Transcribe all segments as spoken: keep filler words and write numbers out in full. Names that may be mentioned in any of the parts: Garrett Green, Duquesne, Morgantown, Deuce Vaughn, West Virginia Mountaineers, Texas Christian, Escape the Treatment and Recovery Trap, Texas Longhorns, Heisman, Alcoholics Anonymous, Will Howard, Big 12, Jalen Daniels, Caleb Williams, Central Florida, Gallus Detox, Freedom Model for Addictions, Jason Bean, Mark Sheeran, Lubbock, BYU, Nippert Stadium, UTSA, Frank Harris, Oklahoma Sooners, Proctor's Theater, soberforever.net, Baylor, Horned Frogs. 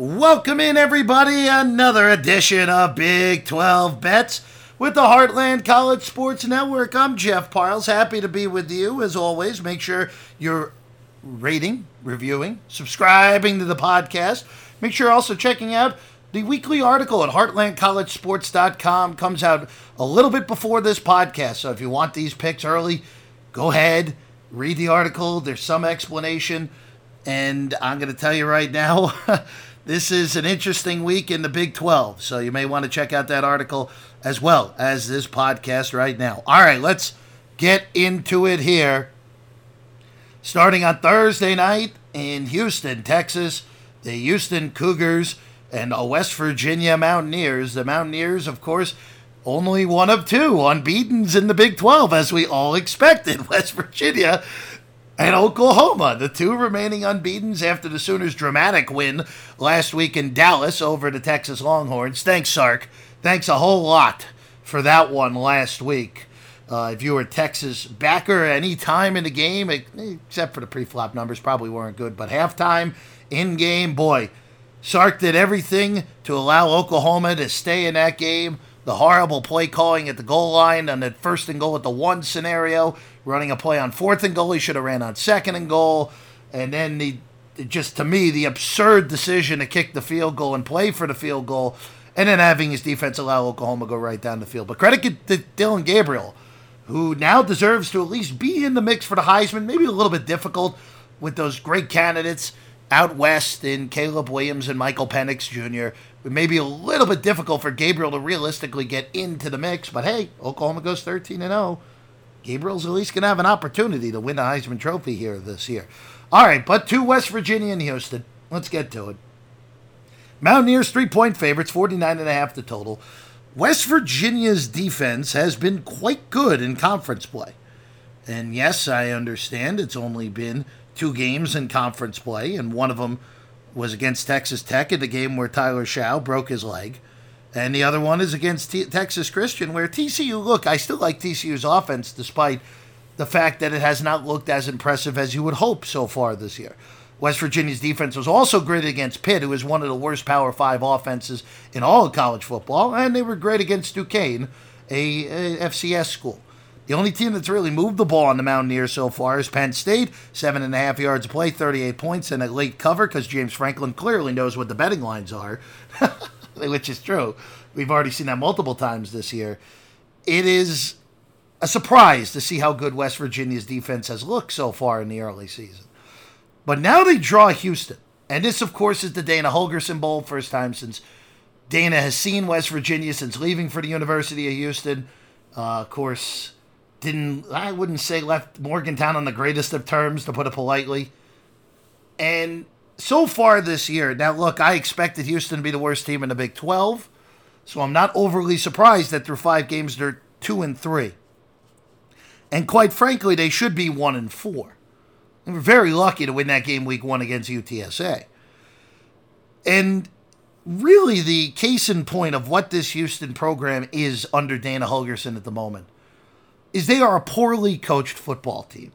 Welcome in, everybody, another edition of Big twelve Bets with the Heartland College Sports Network. I'm Jeff Parles, happy to be with you, as always. Make sure you're rating, reviewing, subscribing to the podcast. Make sure also checking out the weekly article at heartland college sports dot com. Comes out a little bit before this podcast, so if you want these picks early, go ahead, read the article. There's some explanation, and I'm going to tell you right now, this is an interesting week in the Big twelve, so you may want to check out that article as well as this podcast right now. All right, let's get into it here. Starting on Thursday night in Houston, Texas, the Houston Cougars and the West Virginia Mountaineers. The Mountaineers, of course, only one of two unbeaten in the Big twelve, as we all expected. West Virginia and Oklahoma, the two remaining unbeatens after the Sooners' dramatic win last week in Dallas over the Texas Longhorns. Thanks, Sark. Thanks a whole lot for that one last week. Uh, if you were a Texas backer any time in the game, except for the pre-flop numbers, probably weren't good, but halftime, in-game, boy, Sark did everything to allow Oklahoma to stay in that game. The horrible play calling at the goal line on that first and goal at the one scenario, running a play on fourth and goal. He should have ran on second and goal. And then the just, to me, the absurd decision to kick the field goal and play for the field goal, and then having his defense allow Oklahoma go right down the field. But credit to Dillon Gabriel, who now deserves to at least be in the mix for the Heisman. Maybe a little bit difficult with those great candidates out west in Caleb Williams and Michael Penix Junior It may be a little bit difficult for Gabriel to realistically get into the mix, but hey, Oklahoma goes thirteen and oh. Gabriel's at least going to have an opportunity to win the Heisman Trophy here this year. All right, but to West Virginia and Houston. Let's get to it. Mountaineers three-point favorites, forty-nine and a half the total. West Virginia's defense has been quite good in conference play. And yes, I understand it's only been two games in conference play, and one of them was against Texas Tech in the game where Tyler Shaw broke his leg. And the other one is against T- Texas Christian, where T C U, look, I still like T C U's offense, despite the fact that it has not looked as impressive as you would hope so far this year. West Virginia's defense was also great against Pitt, who is one of the worst Power Five offenses in all of college football, and they were great against Duquesne, a, a F C S school. The only team that's really moved the ball on the Mountaineers so far is Penn State. Seven and a half yards of play, thirty-eight points, and a late cover because James Franklin clearly knows what the betting lines are, which is true. We've already seen that multiple times this year. It is a surprise to see how good West Virginia's defense has looked so far in the early season. But now they draw Houston. And this, of course, is the Dana Holgorsen Bowl, first time since Dana has seen West Virginia since leaving for the University of Houston. Uh, of course, Didn't I wouldn't say left Morgantown on the greatest of terms, to put it politely. And so far this year, now look, I expected Houston to be the worst team in the Big twelve, so I'm not overly surprised that through five games they're two and three. And quite frankly, they should be one and four. They were very lucky to win that game week one against U T S A. And really, the case in point of what this Houston program is under Dana Holgorsen at the moment is they are a poorly coached football team.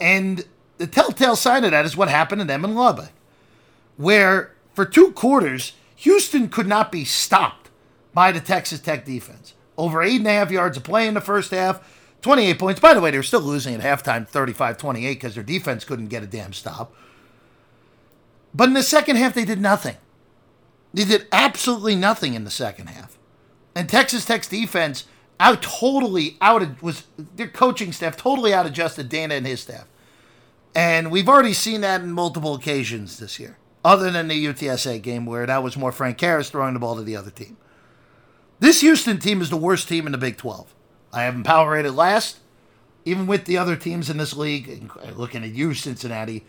And the telltale sign of that is what happened to them in Lubbock, where for two quarters, Houston could not be stopped by the Texas Tech defense. Over eight and a half yards of play in the first half, twenty-eight points. By the way, they were still losing at halftime thirty-five twenty-eight because their defense couldn't get a damn stop. But in the second half, they did nothing. They did absolutely nothing in the second half. And Texas Tech's defense out totally out was their coaching staff totally out adjusted Dana and his staff, and we've already seen that in multiple occasions this year. Other than the U T S A game, where that was more Frank Harris throwing the ball to the other team, this Houston team is the worst team in the Big twelve. I have them power rated last, even with the other teams in this league. Looking at you, Cincinnati,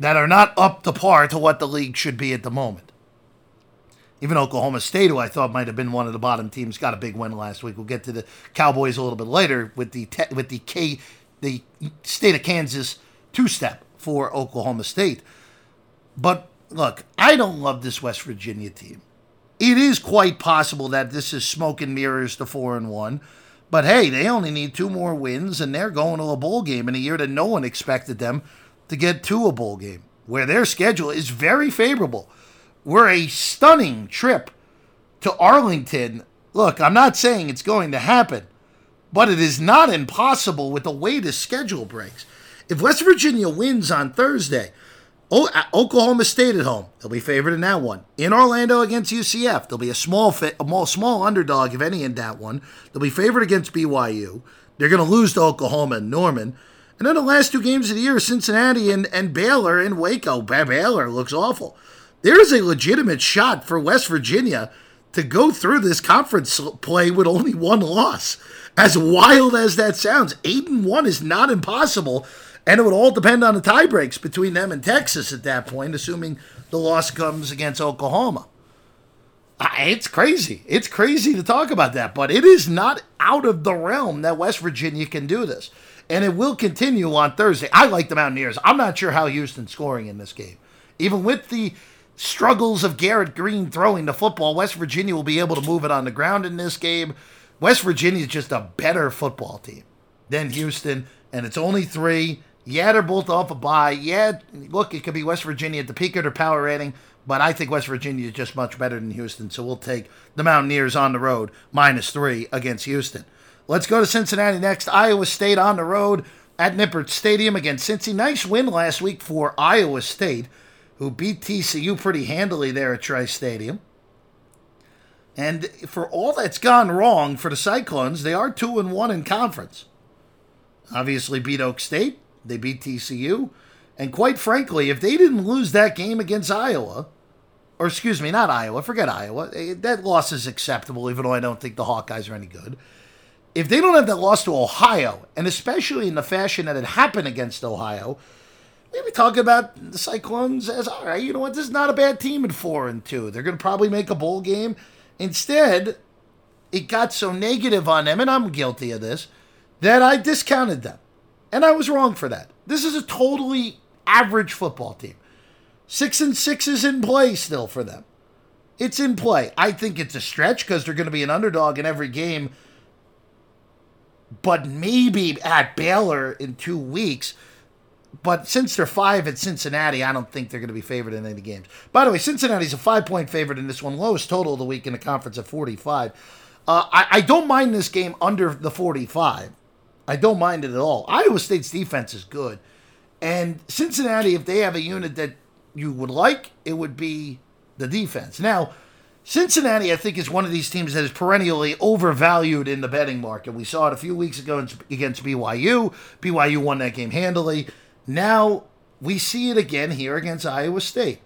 that are not up to par to what the league should be at the moment. Even Oklahoma State, who I thought might have been one of the bottom teams, got a big win last week. We'll get to the Cowboys a little bit later with the te- with the K the state of Kansas two-step for Oklahoma State. But look, I don't love this West Virginia team. It is quite possible that this is smoke and mirrors to four and one, but hey, they only need two more wins, and they're going to a bowl game in a year that no one expected them to get to a bowl game, where their schedule is very favorable. were a stunning trip to Arlington. Look, I'm not saying it's going to happen, but it is not impossible with the way the schedule breaks. If West Virginia wins on Thursday, o- Oklahoma State at home, they'll be favored in that one. In Orlando against U C F, they'll be a small fit, a small underdog, if any, in that one. They'll be favored against B Y U. They're going to lose to Oklahoma and Norman. And then the last two games of the year, Cincinnati and, and Baylor in Waco. Baylor looks awful. There is a legitimate shot for West Virginia to go through this conference play with only one loss. As wild as that sounds, eight and one is not impossible, and it would all depend on the tie breaks between them and Texas at that point, assuming the loss comes against Oklahoma. It's crazy. It's crazy to talk about that, but it is not out of the realm that West Virginia can do this. And it will continue on Thursday. I like the Mountaineers. I'm not sure how Houston's scoring in this game. Even with the struggles of Garrett Green throwing the football, West Virginia will be able to move it on the ground in this game. West Virginia is just a better football team than Houston, and it's only three. Yeah, they're both off a bye. Yeah, look, it could be West Virginia at the peak of their power rating, but I think West Virginia is just much better than Houston, so we'll take the Mountaineers on the road, minus three against Houston. Let's go to Cincinnati next. Iowa State on the road at Nippert Stadium against Cincy. Nice win last week for Iowa State, who beat T C U pretty handily there at Tri-Stadium. And for all that's gone wrong for the Cyclones, they are two and one in conference. Obviously beat Oak State, they beat T C U, and quite frankly, if they didn't lose that game against Iowa, or excuse me, not Iowa, forget Iowa, that loss is acceptable, even though I don't think the Hawkeyes are any good. If they don't have that loss to Ohio, and especially in the fashion that it happened against Ohio, maybe talking about the Cyclones as, all right, you know what, this is not a bad team at four and two. They're going to probably make a bowl game. Instead, it got so negative on them, and I'm guilty of this, that I discounted them. And I was wrong for that. This is a totally average football team. Six and six is in play still for them. It's in play. I think it's a stretch because they're going to be an underdog in every game. But maybe at Baylor in two weeks... But since they're five at Cincinnati, I don't think they're going to be favored in any games. By the way, Cincinnati's a five-point favorite in this one. Lowest total of the week in the conference at forty-five. Uh, I, I don't mind this game under the forty-five. I don't mind it at all. Iowa State's defense is good. And Cincinnati, if they have a unit that you would like, it would be the defense. Now, Cincinnati, I think, is one of these teams that is perennially overvalued in the betting market. We saw it a few weeks ago against B Y U. B Y U won that game handily. Now, we see it again here against Iowa State.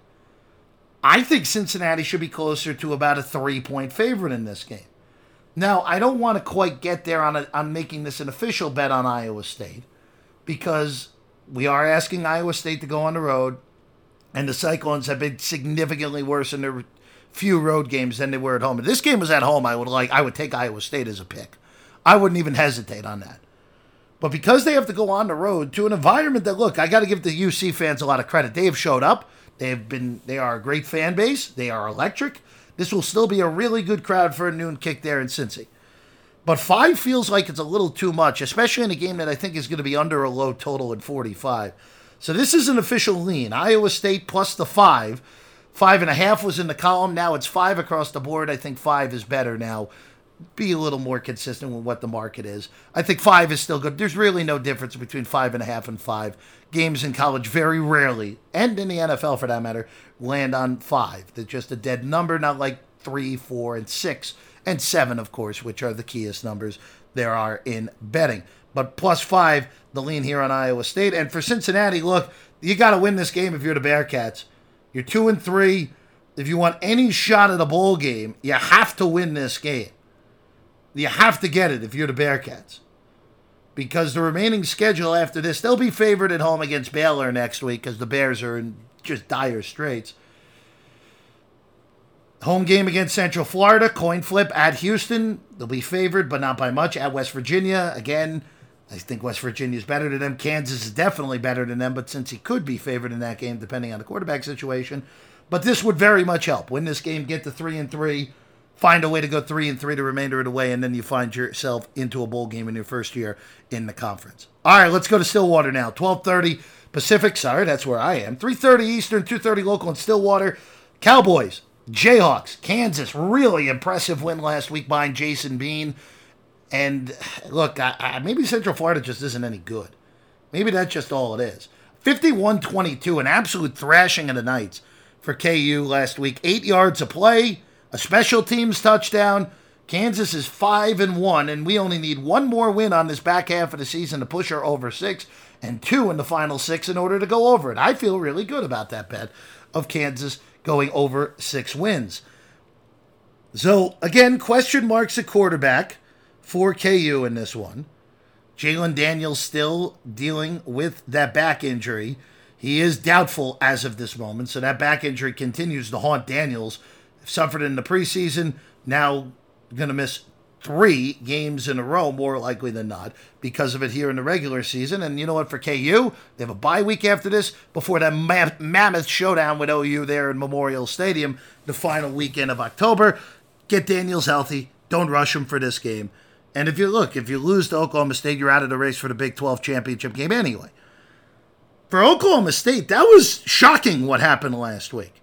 I think Cincinnati should be closer to about a three-point favorite in this game. Now, I don't want to quite get there on, a, on making this an official bet on Iowa State because we are asking Iowa State to go on the road, and the Cyclones have been significantly worse in their few road games than they were at home. If this game was at home, I would like I would take Iowa State as a pick. I wouldn't even hesitate on that. But because they have to go on the road to an environment that, look, I got to give the U C fans a lot of credit. They have showed up. They have been. They are a great fan base. They are electric. This will still be a really good crowd for a noon kick there in Cincy. But five feels like it's a little too much, especially in a game that I think is going to be under a low total at forty-five. So this is an official lean. Iowa State plus the five. Five and a half was in the column. Now it's five across the board. I think five is better now. Be a little more consistent with what the market is. I think five is still good. There's really no difference between five and a half and five. Games in college very rarely, and in the N F L for that matter, land on five. They're just a dead number, not like three, four, and six, and seven, of course, which are the keyest numbers there are in betting. But plus five, the lean here on Iowa State. And for Cincinnati, look, you got to win this game if you're the Bearcats. You're two and three. If you want any shot at a bowl game, you have to win this game. You have to get it if you're the Bearcats. Because the remaining schedule after this, they'll be favored at home against Baylor next week because the Bears are in just dire straits. Home game against Central Florida, coin flip at Houston. They'll be favored, but not by much, at West Virginia. Again, I think West Virginia is better than them. Kansas is definitely better than them, but since he could be favored in that game, depending on the quarterback situation. But this would very much help. Win this game, get to three and three. Find a way to go three and three the remainder of the way, and then you find yourself into a bowl game in your first year in the conference. All right, let's go to Stillwater now. twelve thirty Pacific. Sorry, that's where I am. three thirty Eastern, two thirty local in Stillwater. Cowboys, Jayhawks, Kansas, really impressive win last week behind Jason Bean. And look, I, I, maybe Central Florida just isn't any good. Maybe that's just all it is. fifty-one twenty-two, an absolute thrashing of the Knights for K U last week. Eight yards of play, a special teams touchdown. Kansas is five and one, and we only need one more win on this back half of the season to push her over six, and two in the final six in order to go over it. I feel really good about that bet of Kansas going over six wins. So, again, question marks at quarterback for K U in this one. Jalen Daniels still dealing with that back injury. He is doubtful as of this moment, so that back injury continues to haunt Daniels. Suffered in the preseason, now going to miss three games in a row, more likely than not, because of it here in the regular season. And you know what, for K U, they have a bye week after this before that ma- mammoth showdown with O U there in Memorial Stadium the final weekend of October. Get Daniels healthy. Don't rush him for this game. And if you look, if you lose to Oklahoma State, you're out of the race for the Big twelve championship game anyway. For Oklahoma State, that was shocking what happened last week.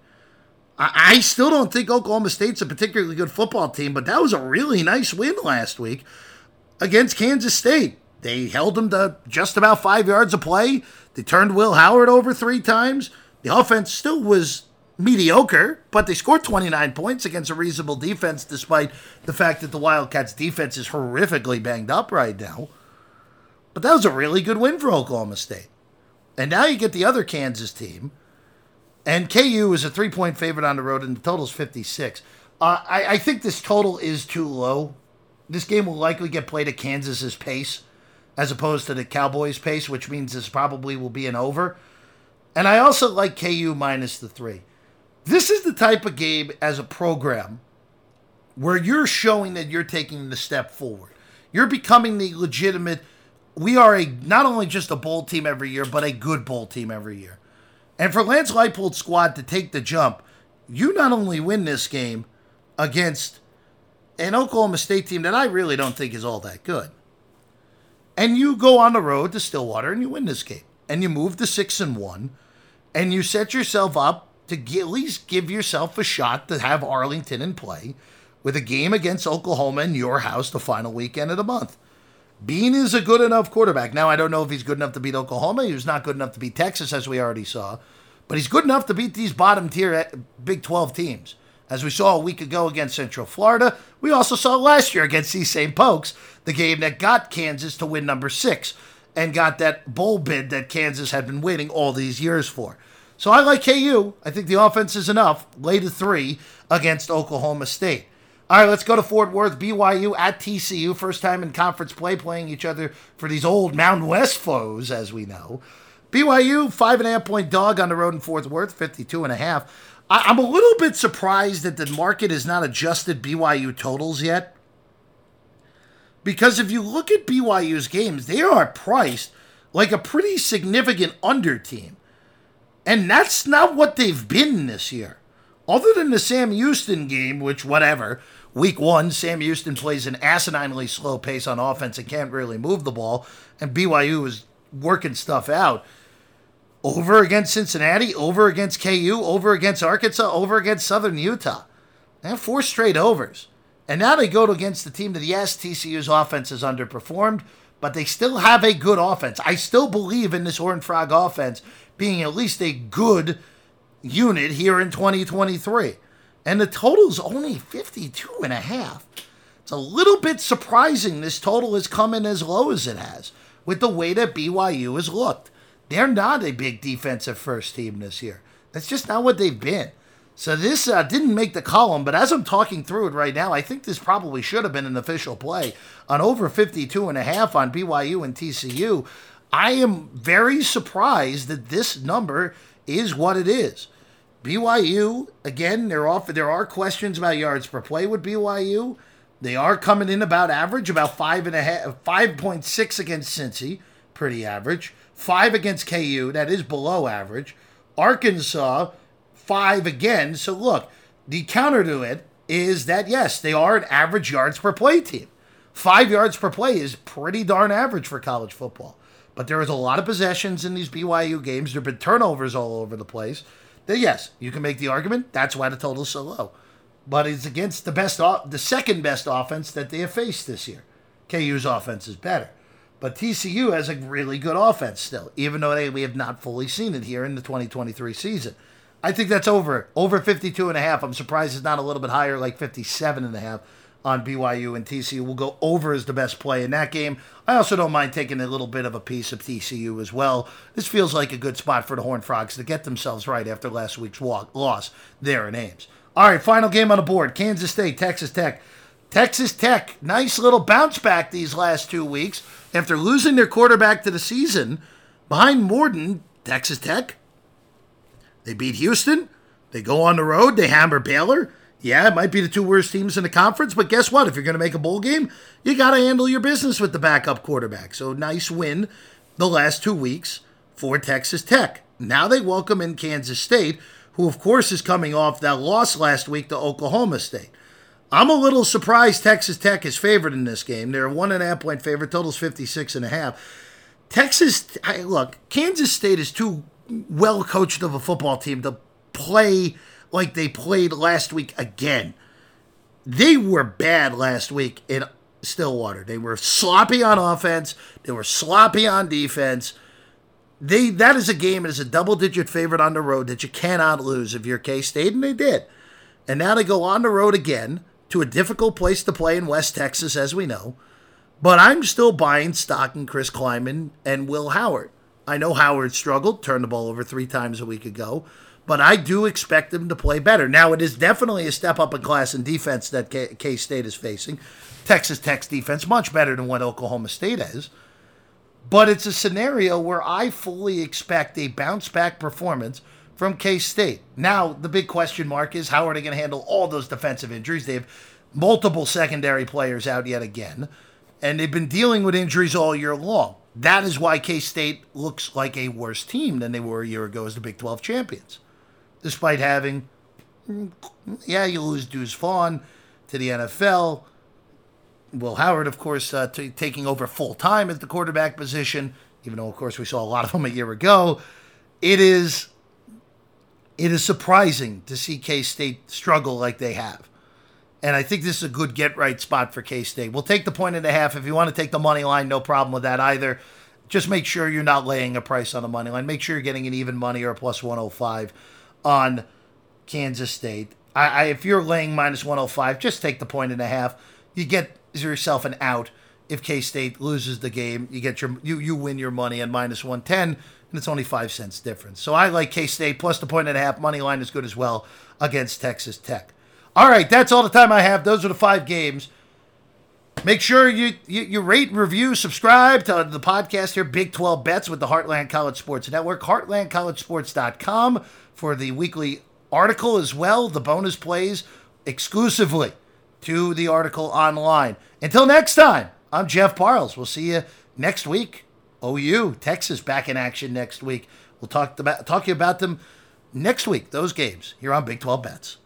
I still don't think Oklahoma State's a particularly good football team, but that was a really nice win last week against Kansas State. They held them to just about five yards of play. They turned Will Howard over three times. The offense still was mediocre, but they scored twenty-nine points against a reasonable defense, despite the fact that the Wildcats' defense is horrifically banged up right now. But that was a really good win for Oklahoma State. And now you get the other Kansas team. And K U is a three-point favorite on the road, and the total is fifty-six. Uh, I, I think this total is too low. This game will likely get played at Kansas's pace as opposed to the Cowboys' pace, which means this probably will be an over. And I also like K U minus the three. This is the type of game as a program where you're showing that you're taking the step forward. You're becoming the legitimate, we are a not only just a bowl team every year, but a good bowl team every year. And for Lance Leipold's squad to take the jump, you not only win this game against an Oklahoma State team that I really don't think is all that good, and you go on the road to Stillwater and you win this game, and you move to six and one, and you set yourself up to at least give yourself a shot to have Arlington in play with a game against Oklahoma in your house the final weekend of the month. Bean is a good enough quarterback. Now, I don't know if he's good enough to beat Oklahoma. He was not good enough to beat Texas, as we already saw. But he's good enough to beat these bottom-tier Big twelve teams. As we saw a week ago against Central Florida, we also saw last year against these same Pokes, the game that got Kansas to win number six and got that bowl bid that Kansas had been waiting all these years for. So I like K U. I think the offense is enough. Lay to three against Oklahoma State. All right, let's go to Fort Worth, B Y U at T C U. First time in conference play playing each other for these old Mountain West foes, as we know. B Y U, five and a half point dog on the road in Fort Worth, fifty-two and a half. I- I'm a little bit surprised that the market has not adjusted B Y U totals yet. Because if you look at B Y U's games, they are priced like a pretty significant under team. And that's not what they've been this year. Other than the Sam Houston game, which, whatever, week one, Sam Houston plays an asininely slow pace on offense and can't really move the ball, and B Y U is working stuff out. Over against Cincinnati, over against K U, over against Arkansas, over against Southern Utah. They have four straight overs. And now they go to against the team that, yes, T C U's offense is underperformed, but they still have a good offense. I still believe in this Horned Frog offense being at least a good unit here in twenty twenty-three, and the total's only fifty-two and a half. It's a little bit surprising this total has come in as low as it has with the way that B Y U has looked. They're not a big defensive first team this year. That's just not what they've been. So this uh, didn't make the column, but as I'm talking through it right now, I think this probably should have been an official play on over fifty-two and a half on B Y U and T C U. I am very surprised that this number is what it is. B Y U, again, they're off. There are questions about yards per play with B Y U. They are coming in about average, about five and a half, five point six against Cincy, pretty average. Five against K U, that is below average. Arkansas, five again. So look, the counter to it is that, yes, they are an average yards per play team. Five yards per play is pretty darn average for college football. But there was a lot of possessions in these B Y U games. There have been turnovers all over the place. then yes, you can make the argument that's why the total is so low. But it's against the best, the second best offense that they have faced this year. K U's offense is better. But T C U has a really good offense still, even though they, we have not fully seen it here in the twenty twenty-three season. I think that's over. Over fifty-two and a half. I'm surprised it's not a little bit higher, like fifty-seven and a half on B Y U, and T C U will go over as the best play in that game. I also don't mind taking a little bit of a piece of T C U as well. This feels like a good spot for the Horned Frogs to get themselves right after last week's walk, loss there in Ames. All right, final game on the board. Kansas State, Texas Tech. Texas Tech, nice little bounce back these last two weeks. After losing their quarterback to the season, behind Morden, Texas Tech, they beat Houston. They go on the road. They hammer Baylor. Yeah, it might be the two worst teams in the conference, but guess what? If you're going to make a bowl game, you got to handle your business with the backup quarterback. So nice win the last two weeks for Texas Tech. Now they welcome in Kansas State, who, of course, is coming off that loss last week to Oklahoma State. I'm a little surprised Texas Tech is favored in this game. They're a one and a half point favorite. Total's fifty-six and a half. Texas, look, Kansas State is too well-coached of a football team to play like they played last week again. They were bad last week in Stillwater. They were sloppy on offense. They were sloppy on defense. They That is a game that is a double-digit favorite on the road that you cannot lose if you're K-State, and they did. And now they go on the road again to a difficult place to play in West Texas, as we know. But I'm still buying stock in Chris Kleiman and Will Howard. I know Howard struggled, turned the ball over three times a week ago, but I do expect him to play better. Now, it is definitely a step up in class and defense that K- K-State is facing. Texas Tech's defense, much better than what Oklahoma State is. But it's a scenario where I fully expect a bounce-back performance from K-State. Now, the big question mark is, how are they going to handle all those defensive injuries? They have multiple secondary players out yet again, and they've been dealing with injuries all year long. That is why K-State looks like a worse team than they were a year ago as the Big twelve champions. Despite having, yeah, you lose Deuce Vaughn to the N F L. Will Howard, of course, uh, t- taking over full-time at the quarterback position, even though, of course, we saw a lot of him a year ago. It is, it is surprising to see K-State struggle like they have. And I think this is a good get-right spot for K-State. We'll take the point and a half. If you want to take the money line, no problem with that either. Just make sure you're not laying a price on the money line. Make sure you're getting an even money or a plus one oh five. On Kansas State. I, I if you're laying minus one oh five, just take the point and a half. You get yourself an out. If K-State loses the game, you get your you you win your money on minus one ten, and it's only five cents difference. So I like K-State plus the point and a half. Money line is good as well against Texas Tech. All right, that's all the time I have. Those are the five games. Make sure you, you, you rate, review, subscribe to the podcast here, Big twelve Bets with the Heartland College Sports Network, heartland college sports dot com for the weekly article as well, the bonus plays exclusively to the article online. Until next time, I'm Jeff Parles. We'll see you next week. O U, Texas back in action next week. We'll talk, about, talk to you about them next week, those games, here on Big twelve Bets.